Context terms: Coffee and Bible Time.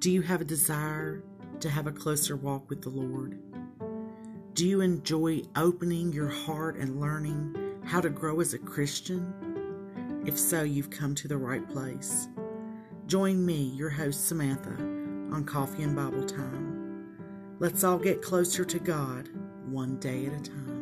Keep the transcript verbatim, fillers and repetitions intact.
Do you have a desire to have a closer walk with the Lord? Do you enjoy opening your heart and learning how to grow as a Christian? If so, you've come to the right place. Join me, your host Samantha, on Coffee and Bible Time. Let's all get closer to God one day at a time.